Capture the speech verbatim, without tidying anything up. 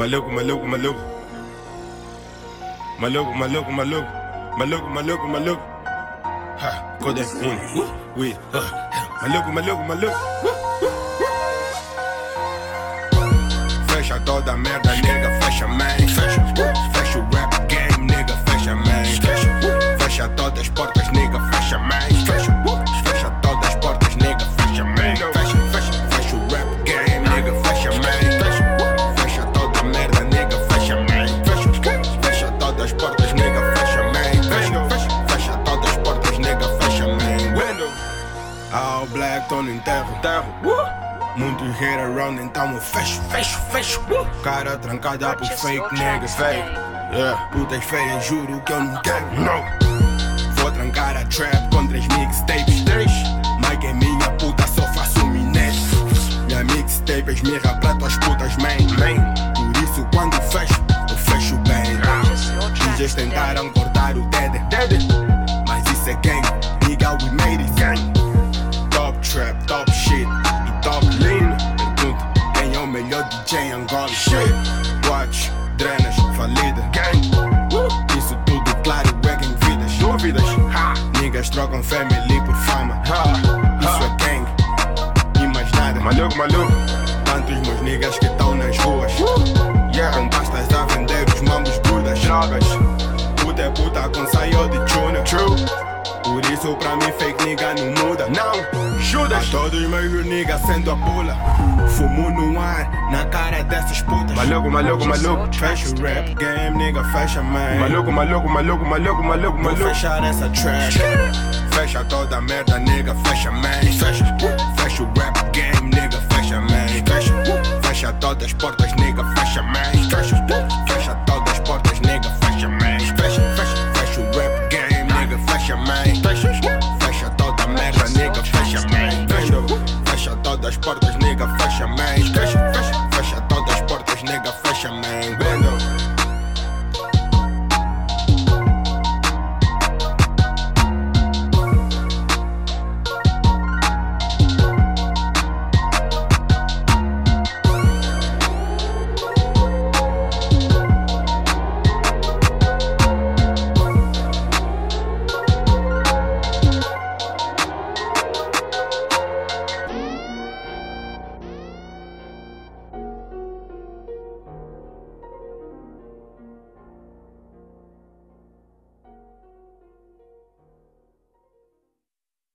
maluco, maluco, maluco, maluco, maluco, maluco, maluco, maluco, maluco, ha, codeine, weed, maluco, maluco, maluco, fecha toda a merda, nega, fecha man, fecha, fecha o rap game, nega, fecha man, fecha, fecha todas as portas, nega, fecha man, fecha, fecha todas as portas, nega, fecha man, fecha, fecha, fecha o rap game, nega, fecha man. All black, tô no enterro, enterro. Uh! Muito hate around, então eu fecho, fecho, fecho. Uh! Cara trancada por fake niggas, fake. Yeah. Putas feias, juro que eu não quero, não. Vou trancar a trap com três mixtapes, três. Mike é minha puta, só faço minete. Minha mixtape é esmirra pra tuas putas, man, man. Por isso quando fecho, eu fecho bem. Uh! D Js tentaram cortar o dedo, dedo. Mas isso é gang, nigga, we made it, gang. Top trap, top shit e top lean. Pergunta quem é o melhor D J Angola. Shit, watch, drenas, valida. Gang, uh, isso tudo claro, é gang vidas. Dúvidas, ha. Niggas trocam family por fama. Ha. Isso ha. É gang e mais nada. Maluco, maluco. Tantos meus niggas que estão nas ruas. Uh, yeah. Com pastas a vender os mambos burdas. Drogas, puta é puta com saio de tuna. True. Por isso pra mim fake nigga não muda, não, Judas. A todos meus nigga sendo a pula. Fumo no ar, na cara dessas putas. Maluco, maluco, maluco. Fecha o rap game, nigga, fecha man. Maluco, maluco, maluco, maluco, maluco, maluco. Vou fechar essa track. Fecha toda a merda, nigga, fecha man. Fecha, fecha o rap game, nigga, fecha man. Fecha, fecha todas as portas, nigga, fecha man. Fecha,